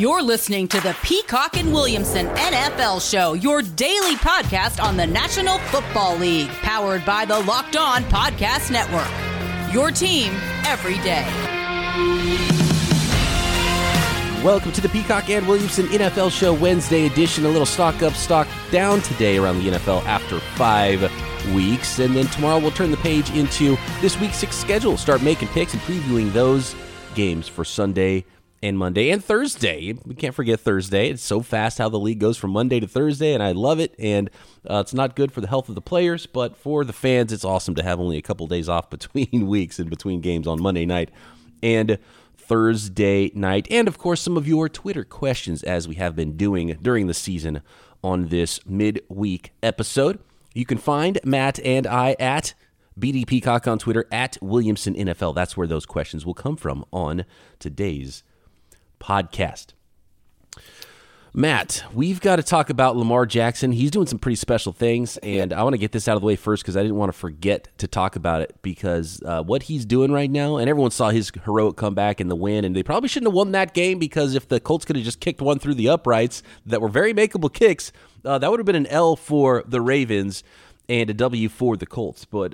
You're listening to the Peacock and Williamson NFL Show, your daily podcast on the National Football League, powered by the Locked On Podcast Network. Your team every day. Welcome to the Peacock and Williamson NFL Show Wednesday edition. A little stock up, stock down today around the NFL after 5 weeks. And then tomorrow we'll turn the page into this week's six schedule, start making picks and previewing those games for Sunday and Monday and Thursday. We can't forget Thursday. It's so fast how the league goes from Monday to Thursday, and I love it. And it's not good for the health of the players, but for the fans, it's awesome to have only a couple days off between weeks and between games on Monday night and Thursday night. And, of course, some of your Twitter questions, as we have been doing during the season on this midweek episode. You can find Matt and I at BD Peacock on Twitter, at Williamson NFL. That's where those questions will come from on today's podcast. Matt, we've got to talk about Lamar Jackson. He's doing some pretty special things, and I want to get this out of the way first because I didn't want to forget to talk about it, because what he's doing right now, and everyone saw his heroic comeback in the win, and they probably shouldn't have won that game, because if the Colts could have just kicked one through the uprights that were very makeable kicks, that would have been an L for the Ravens and a W for the Colts. But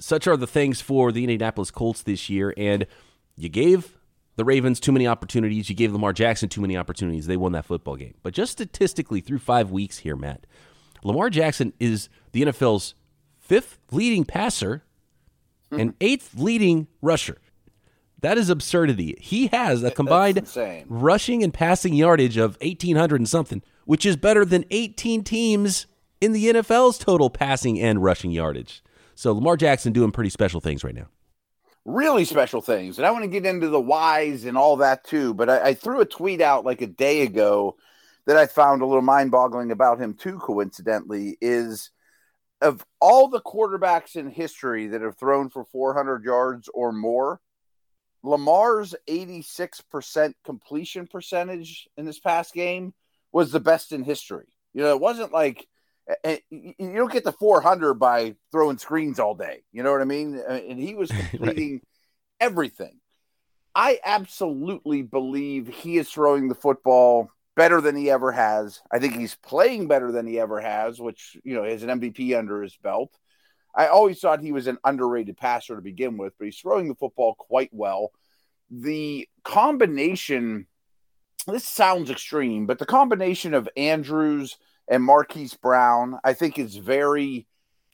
such are the things for the Indianapolis Colts this year, and you gave the Ravens too many opportunities. You gave Lamar Jackson too many opportunities. They won that football game. But just statistically, through 5 weeks here, Matt, Lamar Jackson is the NFL's fifth leading passer and eighth leading rusher. That is absurdity. He has a combined rushing and passing yardage of 1,800 and something, which is better than 18 teams in the NFL's total passing and rushing yardage. So Lamar Jackson doing pretty special things right now. Really special things. And I want to get into the whys and all that too, but I threw a tweet out like a day ago that I found a little mind-boggling about him too, coincidentally, is of all the quarterbacks in history that have thrown for 400 yards or more, Lamar's 86% completion percentage in this past game was the best in history. You know, it wasn't like, you don't get the 400 by throwing screens all day. You know what I mean? And he was completing everything. I absolutely believe he is throwing the football better than he ever has. I think he's playing better than he ever has, which, you know, has an MVP under his belt. I always thought he was an underrated passer to begin with, but he's throwing the football quite well. The combination, this sounds extreme, but the combination of Andrews and Marquise Brown, I think it's very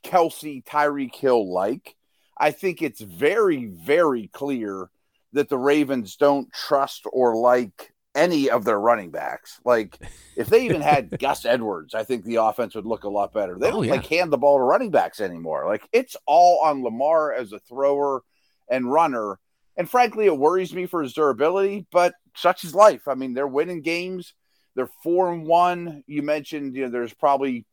Kelce, Tyreek Hill-like. I think it's very, very clear that the Ravens don't trust or like any of their running backs. Like, if they even had Gus Edwards, I think the offense would look a lot better. They don't like hand the ball to running backs anymore. Like, it's all on Lamar as a thrower and runner. And frankly, it worries me for his durability, but such is life. I mean, they're winning games. They're 4-1. You mentioned, you know, there's probably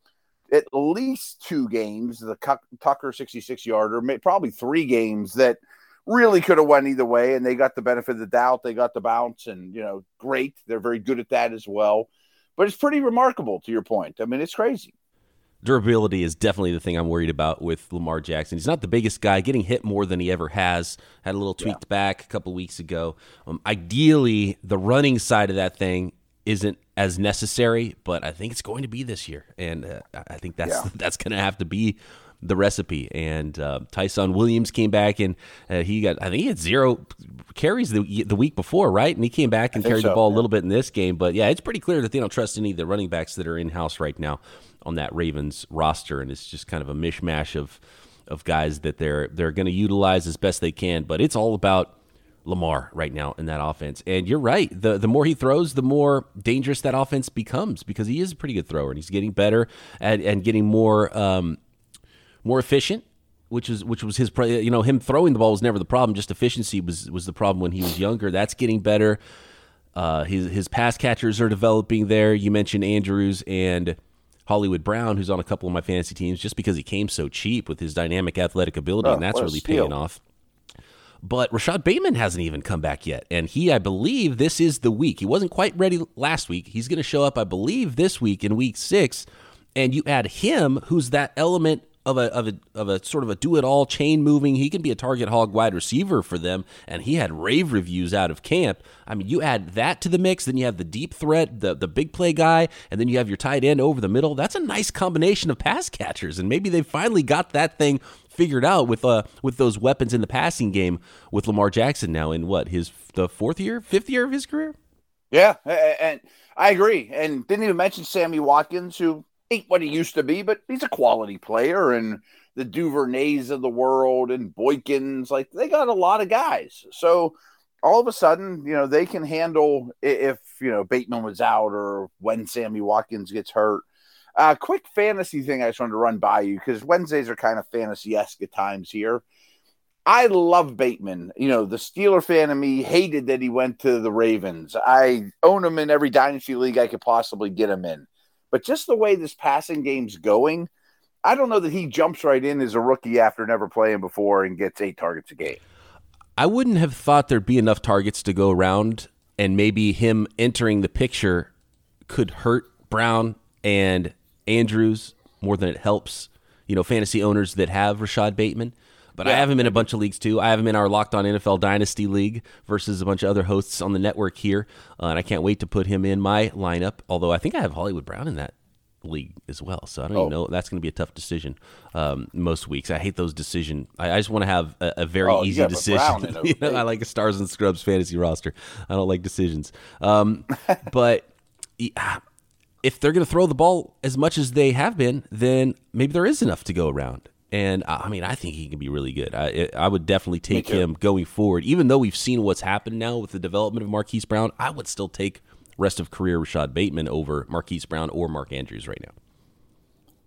at least two games, the Tucker 66-yarder, probably three games that really could have went either way, and they got the benefit of the doubt. They got the bounce, and, you know, great. They're very good at that as well. But it's pretty remarkable, to your point. I mean, it's crazy. Durability is definitely the thing I'm worried about with Lamar Jackson. He's not the biggest guy, getting hit more than he ever has. Had a little tweaked back a couple weeks ago. Ideally, the running side of that thing isn't as necessary, but I think it's going to be this year, and I think that's going to have to be the recipe. And Tyson Williams came back, and he got, I think he had zero carries the week before, right? And he came back and carried the ball a little bit in this game. But yeah, it's pretty clear that they don't trust any of the running backs that are in house right now on that Ravens roster, and it's just kind of a mishmash of guys that they're going to utilize as best they can. But it's all about Lamar right now in that offense. And you're right. The more he throws, the more dangerous that offense becomes, because he is a pretty good thrower, and he's getting better and getting more more efficient, which was his, you know, him throwing the ball was never the problem. Just efficiency was the problem when he was younger. That's getting better. His pass catchers are developing there. You mentioned Andrews and Hollywood Brown, who's on a couple of my fantasy teams, just because he came so cheap with his dynamic athletic ability, and that's really paying off. But Rashad Bateman hasn't even come back yet, and he, I believe, this is the week. He wasn't quite ready last week. He's going to show up, I believe, this week in week 6, and you add him, who's that element of a sort of a do-it-all, chain moving. He can be a target hog wide receiver for them, and he had rave reviews out of camp. I mean, you add that to the mix, then you have the deep threat, the big play guy, and then you have your tight end over the middle. That's a nice combination of pass catchers, and maybe they finally got that thing figured out with those weapons in the passing game with Lamar Jackson now in what, the fifth year of his career? Yeah, and I agree. And didn't even mention Sammy Watkins, who ain't what he used to be, but he's a quality player. And the Duvernays of the world and Boykins, like, they got a lot of guys. So all of a sudden, you know, they can handle if, you know, Bateman was out or when Sammy Watkins gets hurt. Quick fantasy thing I just wanted to run by you, because Wednesdays are kind of fantasy-esque at times here. I love Bateman. You know, the Steeler fan of me hated that he went to the Ravens. I own him in every dynasty league I could possibly get him in. But just the way this passing game's going, I don't know that he jumps right in as a rookie after never playing before and gets 8 targets a game. I wouldn't have thought there'd be enough targets to go around, and maybe him entering the picture could hurt Brown and Andrews more than it helps, you know, fantasy owners that have Rashad Bateman. But yeah, I have him in a bunch of leagues, too. I have him in our Locked On NFL Dynasty League versus a bunch of other hosts on the network here. And I can't wait to put him in my lineup, although I think I have Hollywood Brown in that league as well. So I don't even know. That's going to be a tough decision most weeks. I hate those decisions. I just want to have a very easy decision. You know, I like a Stars and Scrubs fantasy roster. I don't like decisions. But if they're going to throw the ball as much as they have been, then maybe there is enough to go around. And, I mean, I think he can be really good. I would definitely take him going forward. Even though we've seen what's happened now with the development of Marquise Brown, I would still take rest of career Rashad Bateman over Marquise Brown or Mark Andrews right now.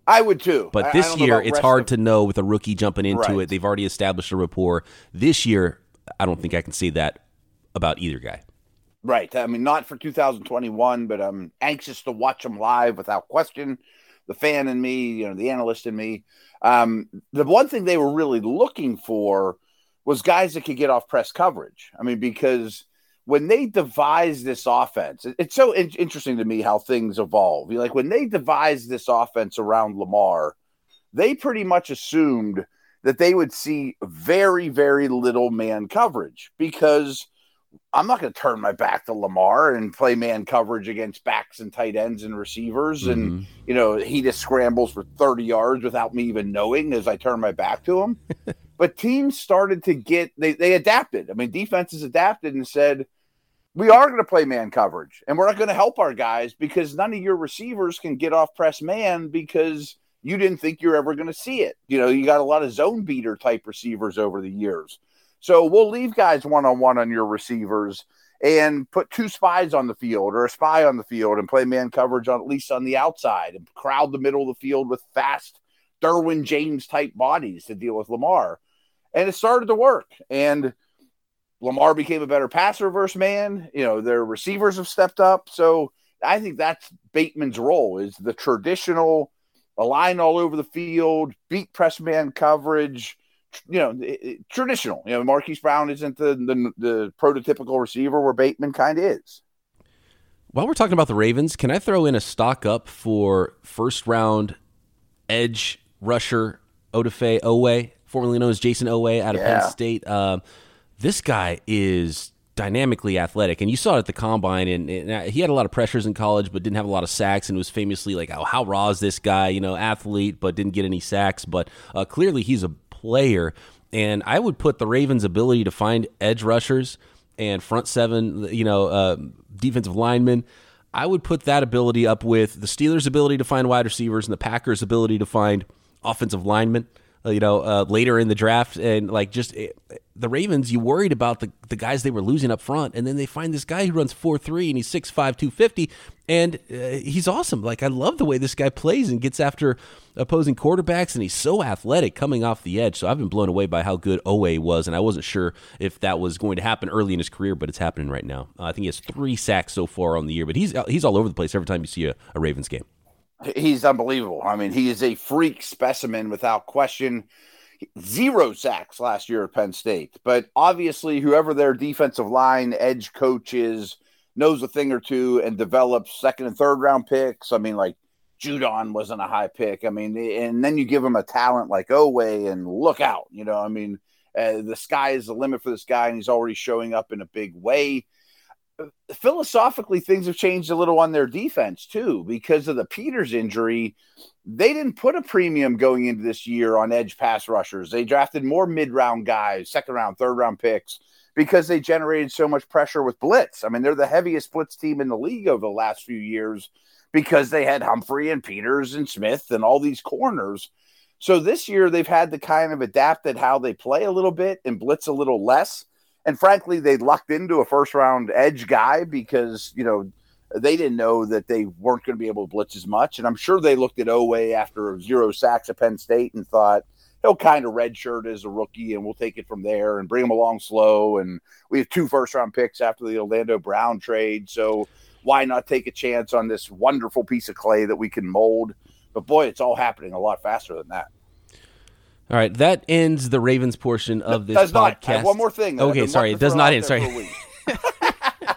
I would, too. But this year, it's hard to know with a rookie jumping into it. They've already established a rapport. This year, I don't think I can say that about either guy. Right. I mean, not for 2021, but I'm anxious to watch him live without question. The fan in me, you know, the analyst in me. The one thing they were really looking for was guys that could get off press coverage. I mean, because when they devised this offense, it's so interesting to me how things evolve. Like, when they devised this offense around Lamar, they pretty much assumed that they would see very, very little man coverage, because I'm not going to turn my back to Lamar and play man coverage against backs and tight ends and receivers. Mm-hmm. And, you know, he just scrambles for 30 yards without me even knowing as I turn my back to him. But teams started to get, they adapted. I mean, defenses adapted and said, we are going to play man coverage and we're not going to help our guys, because none of your receivers can get off press man because you didn't think you're ever going to see it. You know, you got a lot of zone beater type receivers over the years. So we'll leave guys one-on-one on your receivers and put 2 spies on the field or a spy on the field and play man coverage on at least on the outside and crowd the middle of the field with fast Derwin James-type bodies to deal with Lamar. And it started to work. And Lamar became a better passer versus man. You know, their receivers have stepped up. So I think that's Bateman's role, is the traditional align all over the field, beat press man coverage, you know, traditional. You know, Marquise Brown isn't the prototypical receiver where Bateman kind of is. While we're talking about the Ravens, can I throw in a stock up for first-round edge rusher Odafe Oweh, formerly known as Jayson Oweh out of Penn State? This guy is dynamically athletic, and you saw it at the combine, and he had a lot of pressures in college but didn't have a lot of sacks, and was famously like, oh, how raw is this guy, you know, athlete, but didn't get any sacks. But clearly he's a player, and I would put the Ravens' ability to find edge rushers and front seven, you know, defensive linemen, I would put that ability up with the Steelers' ability to find wide receivers and the Packers' ability to find offensive linemen, you know, later in the draft. And like, just the Ravens, you worried about the guys they were losing up front, and then they find this guy who runs 4.3 and he's 6'5", 250, and he's awesome. Like, I love the way this guy plays and gets after opposing quarterbacks, and he's so athletic coming off the edge. So I've been blown away by how good Oweh was, and I wasn't sure if that was going to happen early in his career, but it's happening right now. I think he has 3 sacks so far on the year, but he's all over the place every time you see a Ravens game. He's unbelievable. I mean, he is a freak specimen without question. 0 sacks last year at Penn State, but obviously whoever their defensive line edge coach is knows a thing or two and develops second and third round picks. I mean, like, Judon wasn't a high pick. I mean, and then you give him a talent like Oweh and look out, you know, I mean, the sky is the limit for this guy, and he's already showing up in a big way. Philosophically, things have changed a little on their defense too, because of the Peters injury. They didn't put a premium going into this year on edge pass rushers. They drafted more mid-round guys, second round, third round picks, because they generated so much pressure with blitz. I mean, they're the heaviest blitz team in the league over the last few years because they had Humphrey and Peters and Smith and all these corners. So this year they've had to kind of adapt at how they play a little bit and blitz a little less. And frankly, they lucked into a first-round edge guy because, you know, they didn't know that they weren't going to be able to blitz as much. And I'm sure they looked at Oweh after 0 sacks at Penn State and thought, he'll kind of redshirt as a rookie, and we'll take it from there and bring him along slow. And we have 2 first-round picks after the Orlando Brown trade, so why not take a chance on this wonderful piece of clay that we can mold? But, boy, it's all happening a lot faster than that. All right, that ends the Ravens portion of this podcast. Not, one more thing. Okay, sorry, it does not end. Sorry.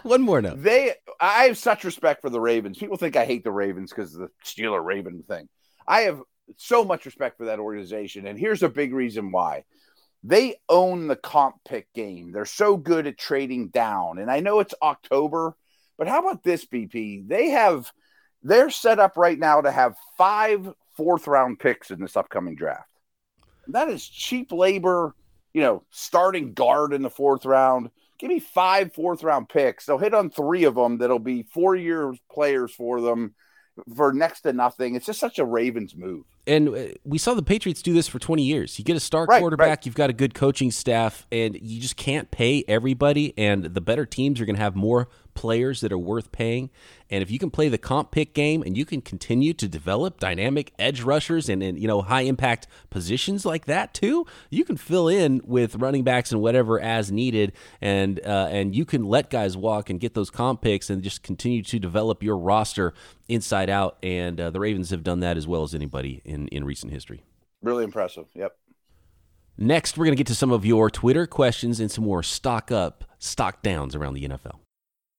One more note. I have such respect for the Ravens. People think I hate the Ravens because of the Steeler-Raven thing. I have so much respect for that organization, and here's a big reason why. They own the comp pick game. They're so good at trading down, and I know it's October, but how about this, BP? They're set up right now to have 5 fourth-round picks in this upcoming draft. That is cheap labor, you know, starting guard in the 4th round. Give me 5 fourth-round picks. They'll hit on 3 of them. That'll be 4-year players for them for next to nothing. It's just such a Ravens move. And we saw the Patriots do this for 20 years. You get a star quarterback, you've got a good coaching staff, and you just can't pay everybody. And the better teams are going to have more players that are worth paying. And if you can play the comp pick game and you can continue to develop dynamic edge rushers and you know, high impact positions like that too, you can fill in with running backs and whatever as needed. And you can let guys walk and get those comp picks and just continue to develop your roster inside out. And the Ravens have done that as well as anybody in recent history. Really impressive. Yep. Next, we're going to get to some of your Twitter questions and some more stock up, stock downs around the NFL.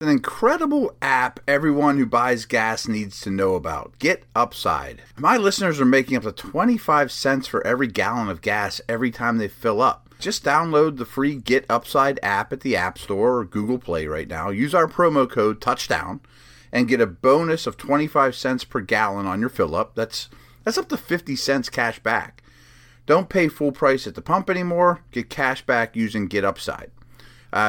An incredible app everyone who buys gas needs to know about, Get Upside. My listeners are making up to 25 cents for every gallon of gas every time they fill up. Just download the free Get Upside app at the App Store or Google Play right now. Use our promo code TOUCHDOWN and get a bonus of 25 cents per gallon on your fill up. That's up to 50 cents cash back. Don't pay full price at the pump anymore. Get cash back using Get Upside.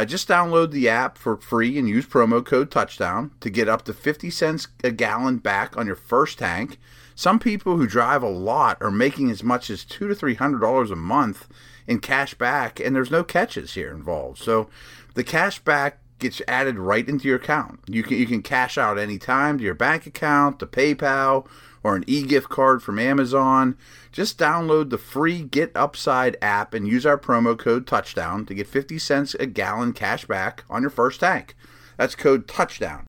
Just download the app for free and use promo code TOUCHDOWN to get up to 50 cents a gallon back on your first tank. Some people who drive a lot are making as much as $200 to $300 a month in cash back, and there's no catches here involved. So the cash back gets added right into your account. You can cash out anytime to your bank account, to PayPal, or an e-gift card from Amazon. Just download the free Get Upside app and use our promo code TOUCHDOWN to get 50 cents a gallon cash back on your first tank. That's code TOUCHDOwn.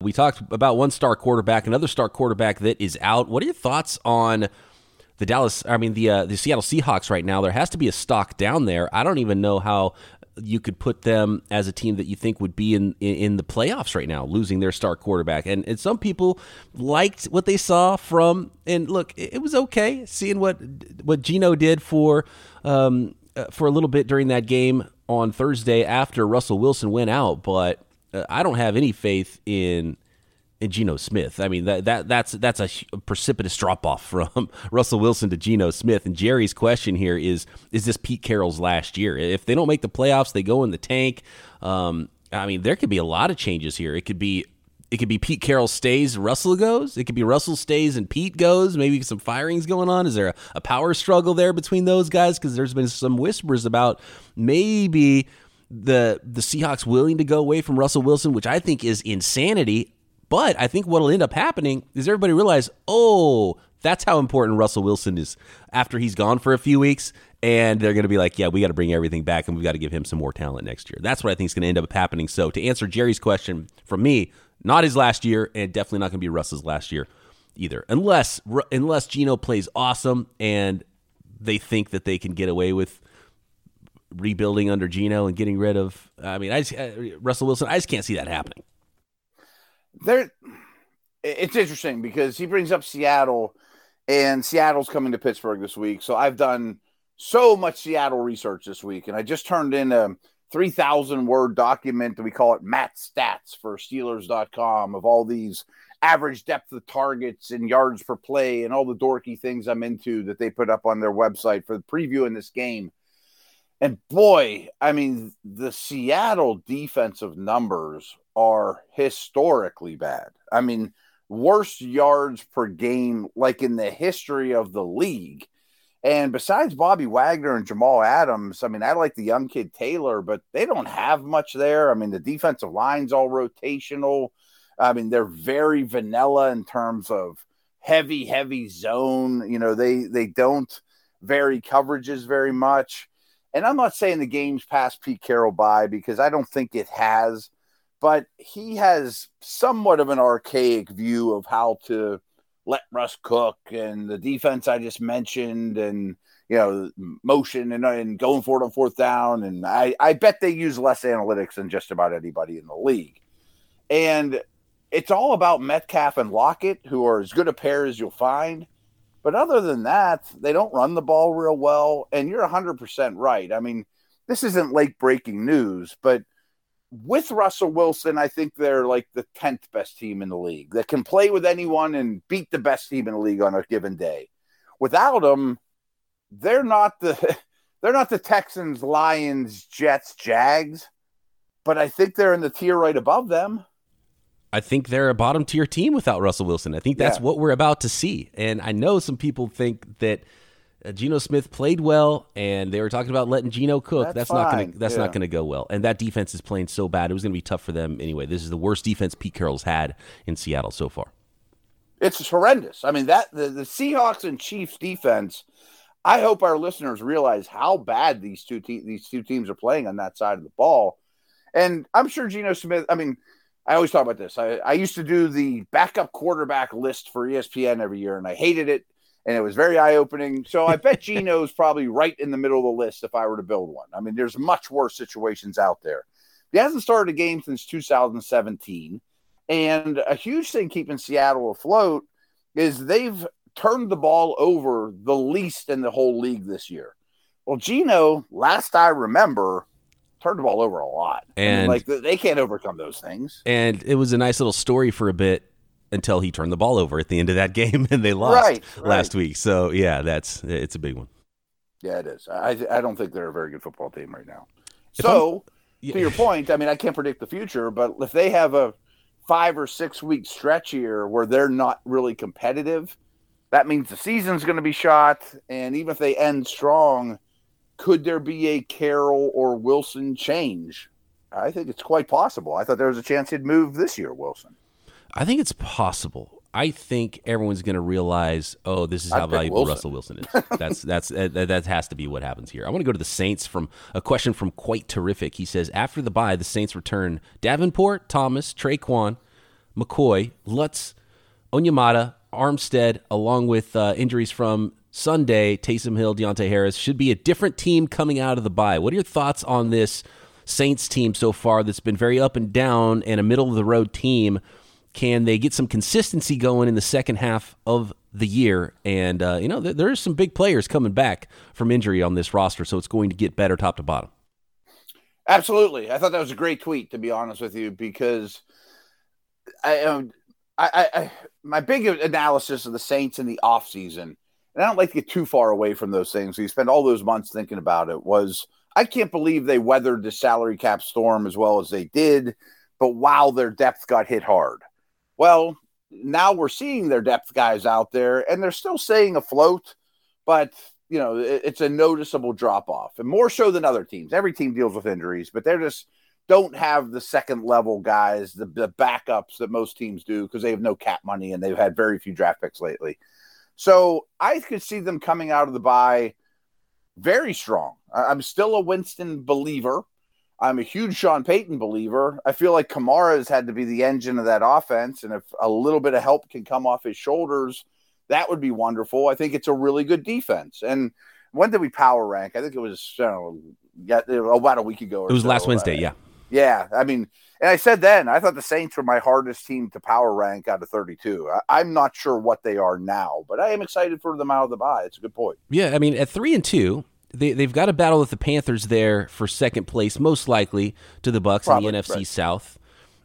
We talked about one star quarterback, another star quarterback that is out. What are your thoughts on the Seattle Seahawks right now? There has to be a stock down there. I don't even know how you could put them as a team that you think would be in the playoffs right now, losing their star quarterback. And some people liked what they saw from, and look, it was okay seeing what Geno did for a little bit during that game on Thursday after Russell Wilson went out, but I don't have any faith in Geno Smith. I mean, that's a precipitous drop-off from Russell Wilson to Geno Smith. And Jerry's question here is this Pete Carroll's last year? If they don't make the playoffs, they go in the tank. I mean, there could be a lot of changes here. It could be Pete Carroll stays, Russell goes. It could be Russell stays and Pete goes. Maybe some firings going on. Is there a power struggle there between those guys? Because there's been some whispers about maybe the Seahawks willing to go away from Russell Wilson, which I think is insanity. But I think what will end up happening is everybody realize, oh, that's how important Russell Wilson is after he's gone for a few weeks. And they're going to be like, yeah, we got to bring everything back and we've got to give him some more talent next year. That's what I think is going to end up happening. So to answer Jerry's question, from me, not his last year and definitely not going to be Russell's last year either. Unless Geno plays awesome and they think that they can get away with rebuilding under Geno and getting rid of Russell Wilson. I just can't see that happening. There, It's interesting because he brings up Seattle, and Seattle's coming to Pittsburgh this week. So I've done so much Seattle research this week, and I just turned in a 3,000-word document that we call it Matt Stats for Steelers.com of all these average depth of targets and yards per play and all the dorky things I'm into that they put up on their website for the preview in this game. And boy, I mean, the Seattle defensive numbers are historically bad. I mean, worst yards per game, like in the history of the league. And besides Bobby Wagner and Jamal Adams, I mean, I like the young kid Taylor, but they don't have much there. I mean, the defensive line's all rotational. I mean, they're very vanilla in terms of heavy zone. You know, they don't vary coverages very much. And I'm not saying the game's passed Pete Carroll by, because I don't think it has, but he has somewhat of an archaic view of how to let Russ cook and the defense I just mentioned and, you know, motion and going for it on fourth down. And I bet they use less analytics than just about anybody in the league. And it's all about Metcalf and Lockett, who are as good a pair as you'll find. But other than that, they don't run the ball real well, and you're 100% right. I mean, this isn't late-breaking news, but with Russell Wilson, I think they're like the 10th best team in the league that can play with anyone and beat the best team in the league on a given day. Without him, they're not the Texans, Lions, Jets, Jags, but I think they're in the tier right above them. I think they're a bottom-tier team without Russell Wilson. I think that's what we're about to see. And I know some people think that Geno Smith played well, and they were talking about letting Geno cook. That's not going to go well. And that defense is playing so bad. It was going to be tough for them anyway. This is the worst defense Pete Carroll's had in Seattle so far. It's horrendous. I mean, the Seahawks and Chiefs defense, I hope our listeners realize how bad these two teams are playing on that side of the ball. And I'm sure Geno Smith – I mean – I always talk about this. I used to do the backup quarterback list for ESPN every year, and I hated it, and it was very eye-opening. So I bet Geno's probably right in the middle of the list if I were to build one. I mean, there's much worse situations out there. He hasn't started a game since 2017, and a huge thing keeping Seattle afloat is they've turned the ball over the least in the whole league this year. Well, Geno, last I remember – turned the ball over a lot, and I mean, like they can't overcome those things. And it was a nice little story for a bit until he turned the ball over at the end of that game, and they lost last week. So yeah, it's a big one. Yeah, it is. I don't think they're a very good football team right now. To your point, I mean, I can't predict the future, but if they have a 5 or 6 week stretch here where they're not really competitive, that means the season's going to be shot. And even if they end strong, could there be a Carroll or Wilson change? I think it's quite possible. I thought there was a chance he'd move this year, Wilson. I think it's possible. I think everyone's going to realize, oh, this is how valuable Russell Wilson is. That has to be what happens here. I want to go to the Saints from a question from Quite Terrific. He says, after the bye, the Saints return Davenport, Thomas, Traquan, McCoy, Lutz, Onyemata, Armstead, along with injuries from Sunday, Taysom Hill, Deontay Harris. Should be a different team coming out of the bye. What are your thoughts on this Saints team so far that's been very up and down and a middle-of-the-road team? Can they get some consistency going in the second half of the year? And, you know, there are some big players coming back from injury on this roster, so it's going to get better top to bottom. Absolutely. I thought that was a great tweet, to be honest with you, because I my big analysis of the Saints in the offseason, and I don't like to get too far away from those things. You spend all those months thinking about it. I can't believe they weathered the salary cap storm as well as they did, but wow, their depth got hit hard. Well, now we're seeing their depth guys out there, and they're still staying afloat, but you know it's a noticeable drop-off, and more so than other teams. Every team deals with injuries, but they just don't have the second-level guys, the backups that most teams do because they have no cap money and they've had very few draft picks lately. So I could see them coming out of the bye very strong. I'm still a Winston believer. I'm a huge Sean Payton believer. I feel like Kamara's had to be the engine of that offense, and if a little bit of help can come off his shoulders, that would be wonderful. I think it's a really good defense. And when did we power rank? I think it was about a week ago. It was last Wednesday, Yeah, I mean, and I said then, I thought the Saints were my hardest team to power rank out of 32. I'm not sure what they are now, but I am excited for them out of the bye. It's a good point. Yeah, I mean, at 3-2, they've got a battle with the Panthers there for second place, most likely, to the Bucs in the NFC South.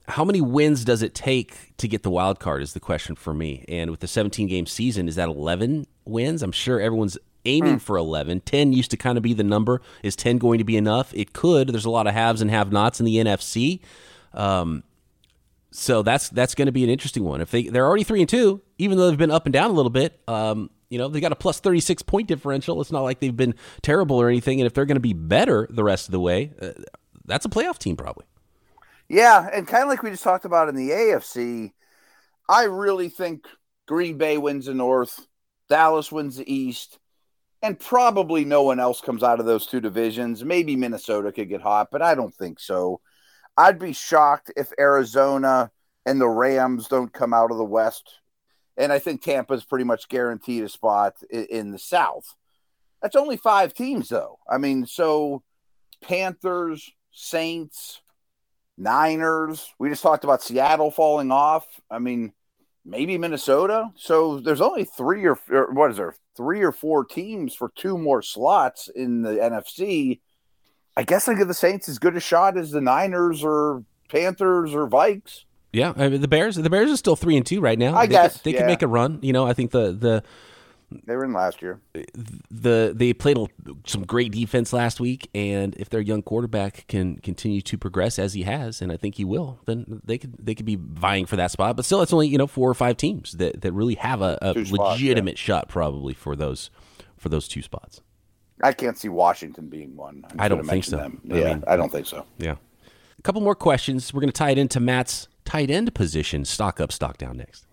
How many wins does it take to get the wild card is the question for me. And with the 17-game season, is that 11 wins? I'm sure everyone's aiming for 11. 10 used to kind of be the number. Is 10 going to be enough? It could. There's a lot of haves and have-nots in the NFC. So that's going to be an interesting one. If they're already 3-2, even though they've been up and down a little bit, you know, they got a plus 36 point differential. It's not like they've been terrible or anything. And if they're going to be better the rest of the way, that's a playoff team probably. Yeah, and kind of like we just talked about in the AFC, I really think Green Bay wins the North, Dallas wins the East, and probably no one else comes out of those two divisions. Maybe Minnesota could get hot, but I don't think so. I'd be shocked if Arizona and the Rams don't come out of the West, and I think Tampa's pretty much guaranteed a spot in the South. That's only 5 teams, though. I mean, so Panthers, Saints, Niners. We just talked about Seattle falling off. I mean, maybe Minnesota. So there's only 3 or 4 teams for 2 more slots in the NFC. I guess I give the Saints as good a shot as the Niners or Panthers or Vikes. Yeah, I mean, the Bears are still 3-2 right now. They can make a run. You know, I think they were in last year. They played some great defense last week, and if their young quarterback can continue to progress as he has, and I think he will, then they could be vying for that spot. But still, it's only 4 or 5 teams that really have a legitimate shot probably for those 2 spots. I can't see Washington being one. I don't think so. I don't think so. Yeah. A couple more questions. We're going to tie it into Matt's tight end position. Stock up, stock down next.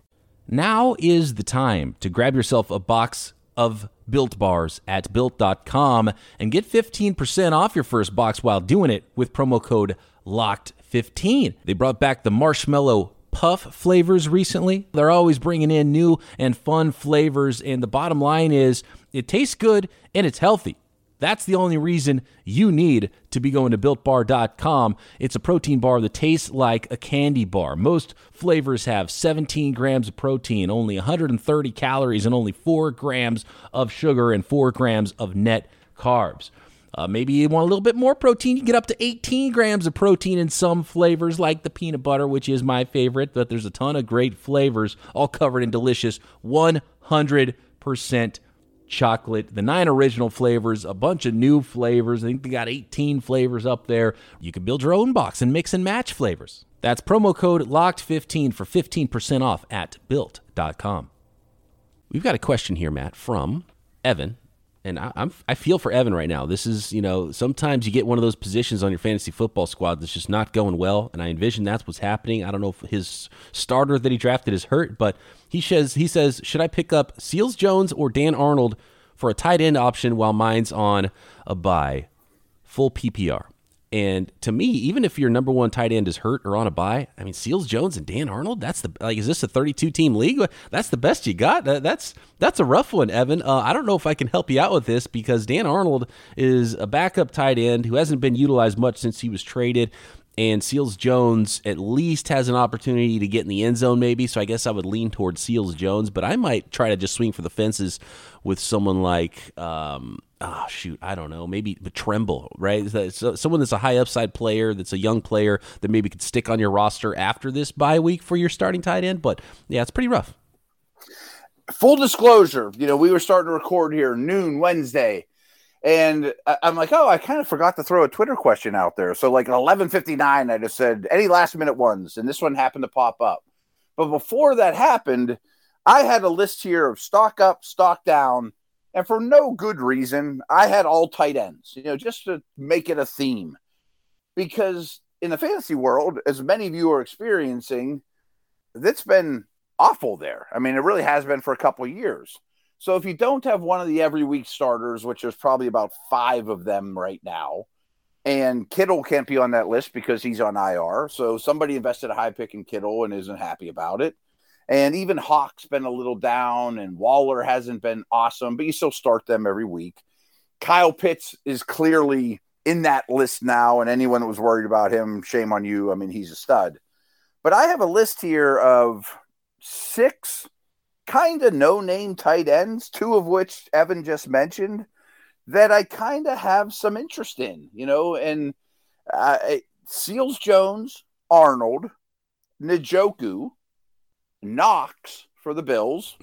Now is the time to grab yourself a box of Built Bars at Built.com and get 15% off your first box while doing it with promo code LOCKED15. They brought back the Marshmallow Puff flavors recently. They're always bringing in new and fun flavors, and the bottom line is it tastes good and it's healthy. That's the only reason you need to be going to BuiltBar.com. It's a protein bar that tastes like a candy bar. Most flavors have 17 grams of protein, only 130 calories, and only 4 grams of sugar and 4 grams of net carbs. Maybe you want a little bit more protein. You can get up to 18 grams of protein in some flavors, like the peanut butter, which is my favorite, but there's a ton of great flavors, all covered in delicious 100% chocolate, the 9 original flavors, a bunch of new flavors. I think they got 18 flavors up there. You can build your own box and mix and match flavors. That's promo code LOCKED15 for 15% off at Built.com. We've got a question here, Matt, from Evan. And I feel for Evan right now. This is, sometimes you get one of those positions on your fantasy football squad that's just not going well, and I envision that's what's happening. I don't know if his starter that he drafted is hurt, but he says, should I pick up Seals-Jones or Dan Arnold for a tight end option while mine's on a bye, full PPR? And to me, even if your number 1 tight end is hurt or on a bye, I mean, Seals-Jones and Dan Arnold, is this a 32-team league? That's the best you got? That's a rough one, Evan. I don't know if I can help you out with this because Dan Arnold is a backup tight end who hasn't been utilized much since he was traded, and Seals-Jones at least has an opportunity to get in the end zone maybe, so I guess I would lean towards Seals-Jones, but I might try to just swing for the fences with someone like... I don't know. Maybe Tremble, right? So someone that's a high upside player, that's a young player that maybe could stick on your roster after this bye week for your starting tight end. But yeah, it's pretty rough. Full disclosure, we were starting to record here noon Wednesday, and I'm like, I kind of forgot to throw a Twitter question out there. So like at 11:59, I just said any last minute ones, and this one happened to pop up. But before that happened, I had a list here of stock up, stock down. And for no good reason, I had all tight ends, just to make it a theme. Because in the fantasy world, as many of you are experiencing, that's been awful there. I mean, it really has been for a couple of years. So if you don't have one of the every week starters, which there's probably about 5 of them right now, and Kittle can't be on that list because he's on IR. So somebody invested a high pick in Kittle and isn't happy about it. And even Hawk's been a little down, and Waller hasn't been awesome, but you still start them every week. Kyle Pitts is clearly in that list now, and anyone that was worried about him, shame on you. I mean, he's a stud. But I have a list here of 6 kind of no-name tight ends, 2 of which Evan just mentioned, that I kind of have some interest in, you know, and Seals-Jones, Arnold, Njoku, Knox for the Bills,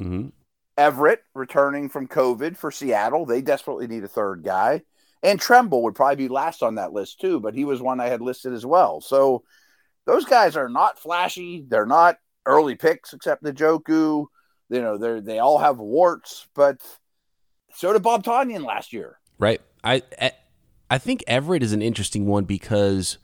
Everett returning from COVID for Seattle. They desperately need a third guy. And Tremble would probably be last on that list too, but he was one I had listed as well. So those guys are not flashy. They're not early picks except Njoku. You know, they all have warts, but so did Bob Tonyan last year. Right. I think Everett is an interesting one because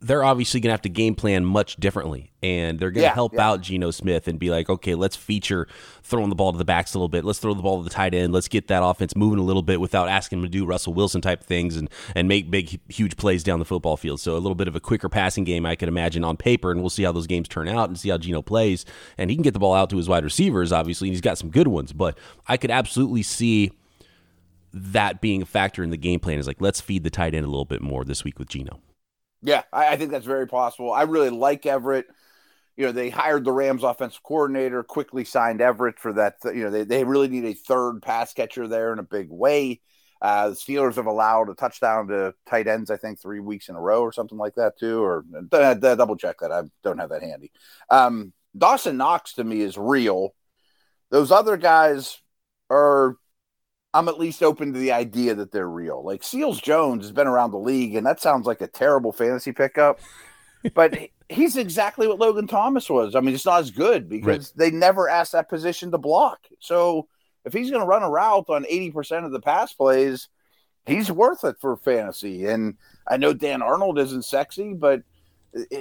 they're obviously going to have to game plan much differently, and they're going to help out Geno Smith and be like, okay, let's feature throwing the ball to the backs a little bit. Let's throw the ball to the tight end. Let's get that offense moving a little bit without asking him to do Russell Wilson type things and make big, huge plays down the football field. So a little bit of a quicker passing game, I could imagine, on paper, and we'll see how those games turn out and see how Geno plays. And he can get the ball out to his wide receivers, obviously, and he's got some good ones, but I could absolutely see that being a factor in the game plan is like, let's feed the tight end a little bit more this week with Geno. Yeah, I think that's very possible. I really like Everett. You know, they hired the Rams offensive coordinator, quickly signed Everett for that. You know, they really need a third pass catcher there in a big way. The Steelers have allowed a touchdown to tight ends, I think, 3 weeks in a row or something like that, too. Or double check that. I don't have that handy. Dawson Knox, to me, is real. Those other guys are... I'm at least open to the idea that they're real. Like Seals-Jones has been around the league, and that sounds like a terrible fantasy pickup, but he's exactly what Logan Thomas was. I mean, it's not as good because they never asked that position to block. So if he's going to run a route on 80% of the pass plays, he's worth it for fantasy. And I know Dan Arnold isn't sexy, but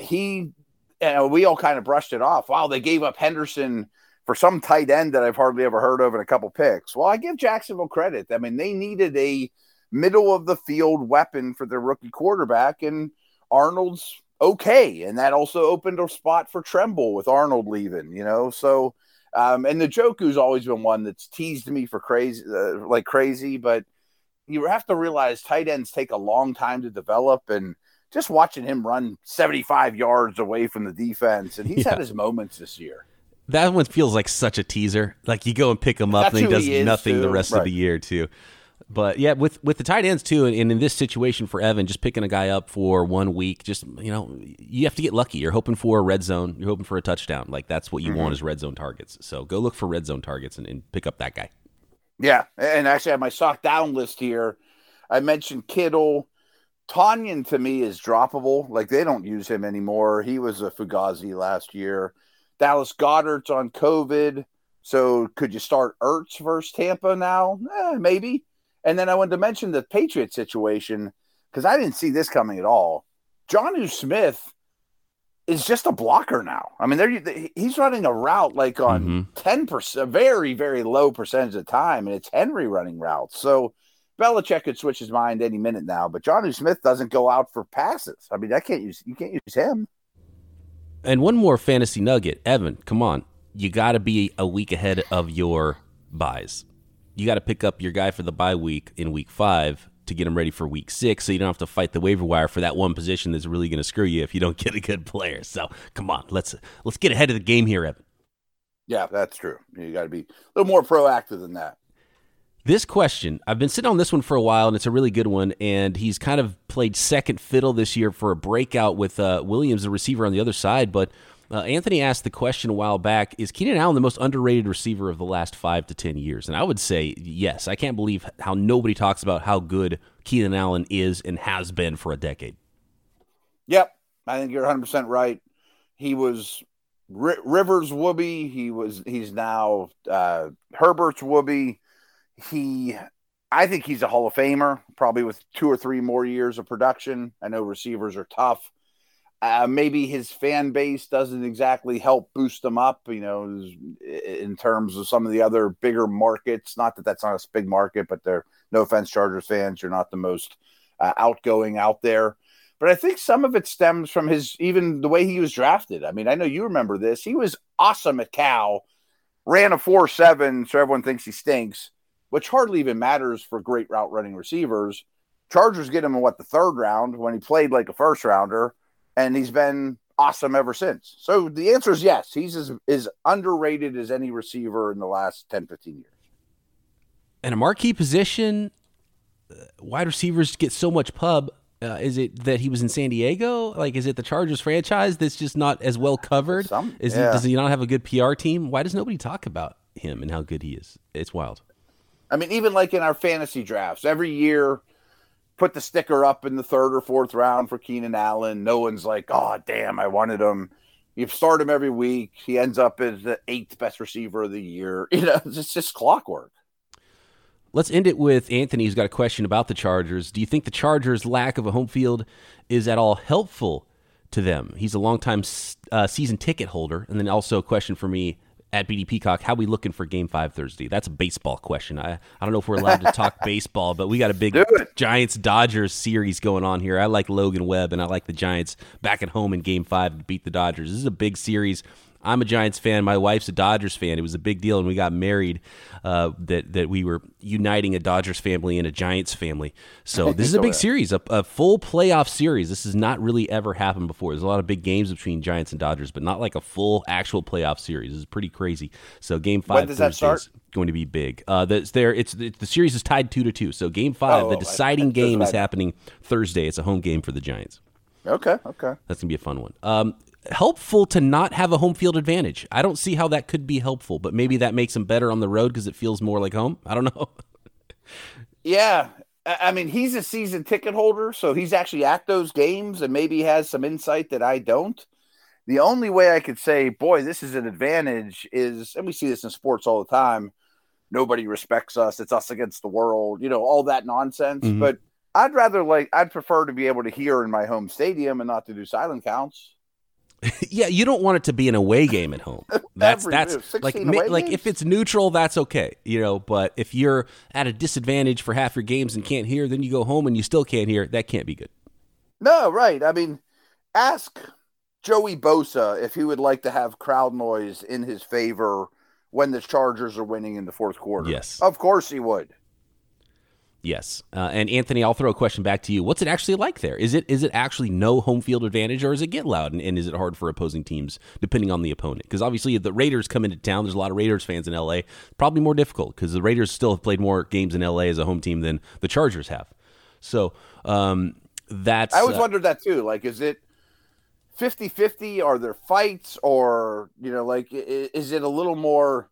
we all kind of brushed it off. Wow, they gave up Henderson for some tight end that I've hardly ever heard of in a couple picks. Well, I give Jacksonville credit. I mean, they needed a middle-of-the-field weapon for their rookie quarterback, and Arnold's okay. And that also opened a spot for Tremble with Arnold leaving, you know. So, and Njoku's always been one that's teased me for crazy, but you have to realize tight ends take a long time to develop, and just watching him run 75 yards away from the defense, and he's had his moments this year. That one feels like such a teaser. Like you go and pick him up, and he does nothing the rest of the year too. But yeah, with the tight ends too, and in this situation for Evan, just picking a guy up for 1 week, just you know, you have to get lucky. You're hoping for a red zone. You're hoping for a touchdown. Like that's what you want is red zone targets. So go look for red zone targets and pick up that guy. Yeah, and actually I have my sock down list here. I mentioned Kittle. Tonyan to me is droppable. Like they don't use him anymore. He was a Fugazi last year. Dallas Goddard's on COVID, so could you start Ertz versus Tampa now? Maybe. And then I wanted to mention the Patriots situation because I didn't see this coming at all. Jonnu Smith is just a blocker now. I mean, he's running a route like on 10%, a very, very low percentage of time, and it's Henry running routes. So Belichick could switch his mind any minute now, but Jonnu Smith doesn't go out for passes. I mean, you can't use him. And one more fantasy nugget. Evan, come on. You got to be a week ahead of your buys. You got to pick up your guy for the bye week in week 5 to get him ready for week 6 so you don't have to fight the waiver wire for that one position that's really going to screw you if you don't get a good player. So, come on. Let's get ahead of the game here, Evan. Yeah, that's true. You got to be a little more proactive than that. This question, I've been sitting on this one for a while, and it's a really good one, and he's kind of played second fiddle this year for a breakout with Williams, the receiver on the other side, but Anthony asked the question a while back, is Keenan Allen the most underrated receiver of the last 5 to 10 years? And I would say yes. I can't believe how nobody talks about how good Keenan Allen is and has been for a decade. Yep, I think you're 100% right. He was Rivers' Wooby. He's now Herbert's Wooby. I think he's a Hall of Famer, probably with 2 or 3 more years of production. I know receivers are tough. Maybe his fan base doesn't exactly help boost him up, you know, in terms of some of the other bigger markets. Not that that's not a big market, but they're no offense, Chargers fans. You're not the most outgoing out there. But I think some of it stems from even the way he was drafted. I mean, I know you remember this. He was awesome at Cal, ran a 4.7, so everyone thinks he stinks, which hardly even matters for great route running receivers. Chargers get him in the third round when he played like a first rounder, and he's been awesome ever since. So the answer is yes. He's as underrated as any receiver in the last 10, 15 years. And a marquee position, wide receivers get so much pub. Is it that he was in San Diego? Like, is it the Chargers franchise that's just not as well covered? Does he not have a good PR team? Why does nobody talk about him and how good he is? It's wild. I mean, even like in our fantasy drafts, every year put the sticker up in the third or fourth round for Keenan Allen. No one's like, oh, damn, I wanted him. You start him every week. He ends up as the 8th best receiver of the year. You know, it's just clockwork. Let's end it with Anthony, who's got a question about the Chargers. Do you think the Chargers' lack of a home field is at all helpful to them? He's a longtime season ticket holder. And then also a question for me at BD Peacock, how are we looking for Game 5 Thursday? That's a baseball question. I don't know if we're allowed to talk baseball, but we got a big Giants-Dodgers series going on here. I like Logan Webb, and I like the Giants back at home in Game 5 to beat the Dodgers. This is a big series. I'm a Giants fan. My wife's a Dodgers fan. It was a big deal, and we got married that we were uniting a Dodgers family and a Giants family. So this is a big series, a full playoff series. This has not really ever happened before. There's a lot of big games between Giants and Dodgers, but not like a full actual playoff series. This is pretty crazy. So Game 5 Thursday is going to be big. The series is tied 2-2. So Game 5, the deciding game is happening Thursday. It's a home game for the Giants. Okay. That's going to be a fun one. Helpful to not have a home field advantage. I don't see how that could be helpful, but maybe that makes him better on the road because it feels more like home. I don't know. Yeah. I mean, he's a season ticket holder, so he's actually at those games and maybe has some insight that I don't. The only way I could say, boy, this is an advantage is, and we see this in sports all the time, nobody respects us. It's us against the world, you know, all that nonsense. Mm-hmm. But I'd prefer to be able to hear in my home stadium and not to do silent counts. Yeah, you don't want it to be an away game at home. That's like if it's neutral, that's okay, you know. But if you're at a disadvantage for half your games and can't hear, then you go home and you still can't hear. That can't be good. No, right? I mean, ask Joey Bosa if he would like to have crowd noise in his favor when the Chargers are winning in the fourth quarter. Yes, of course he would. Yes. And Anthony, I'll throw a question back to you. What's it actually like there? Is it actually no home field advantage, or is it get loud? And is it hard for opposing teams depending on the opponent? Because obviously if the Raiders come into town, there's a lot of Raiders fans in L.A. Probably more difficult because the Raiders still have played more games in L.A. as a home team than the Chargers have. So that's... I always wondered that too. Like, is it 50-50? Are there fights? Or, you know, like, is it a little more...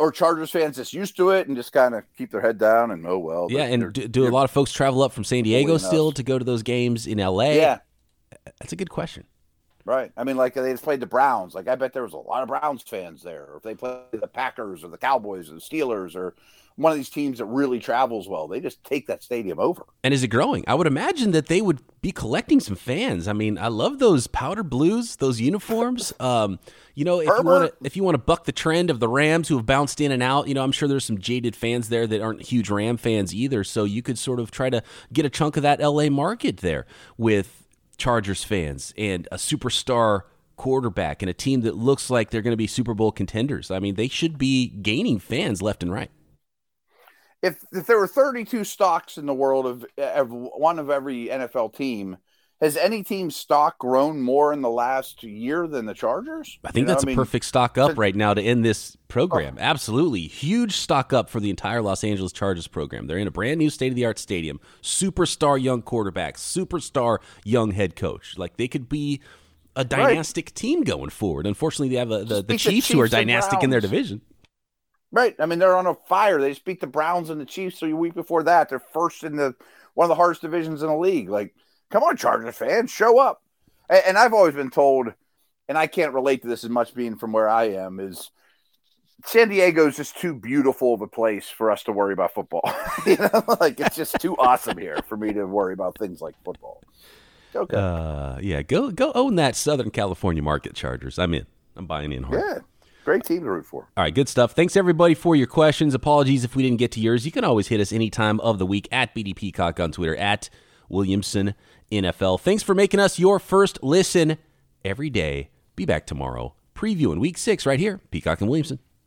Or Chargers fans just used to it and just kind of keep their head down and yeah, and do a lot of folks travel up from San Diego still to go to those games in L.A.? Yeah. That's a good question. Right. I mean, like, they just played the Browns. Like, I bet there was a lot of Browns fans there. Or if they play the Packers or the Cowboys or the Steelers or one of these teams that really travels well, they just take that stadium over. And is it growing? I would imagine that they would be collecting some fans. I mean, I love those powder blues, those uniforms. You know, if you want to buck the trend of the Rams who have bounced in and out, you know, I'm sure there's some jaded fans there that aren't huge Ram fans either. So you could sort of try to get a chunk of that L.A. market there with Chargers fans and a superstar quarterback and a team that looks like they're going to be Super Bowl contenders. I mean, they should be gaining fans left and right. If there were 32 stocks in the world of one of every NFL team, has any team's stock grown more in the last year than the Chargers? I think perfect stock up right now to end this program. Absolutely. Huge stock up for the entire Los Angeles Chargers program. They're in a brand new state-of-the-art stadium. Superstar young quarterback. Superstar young head coach. Like, they could be a dynastic team going forward. Unfortunately, they have the Chiefs who are dynastic in their division. Right. I mean, they're on a fire. They just beat the Browns and the Chiefs the week before that. They're first in one of the hardest divisions in the league. Like, come on, Chargers fans, show up. And I've always been told, and I can't relate to this as much being from where I am, is San Diego is just too beautiful of a place for us to worry about football. You know, like, it's just too awesome here for me to worry about things like football. Okay. Go own that Southern California market, Chargers. I'm in. I'm buying in hard. Yeah. Great team to root for. All right, good stuff. Thanks, everybody, for your questions. Apologies if we didn't get to yours. You can always hit us any time of the week at BD Peacock on Twitter, at Williamson NFL. Thanks for making us your first listen every day. Be back tomorrow, previewing Week 6 right here, Peacock and Williamson.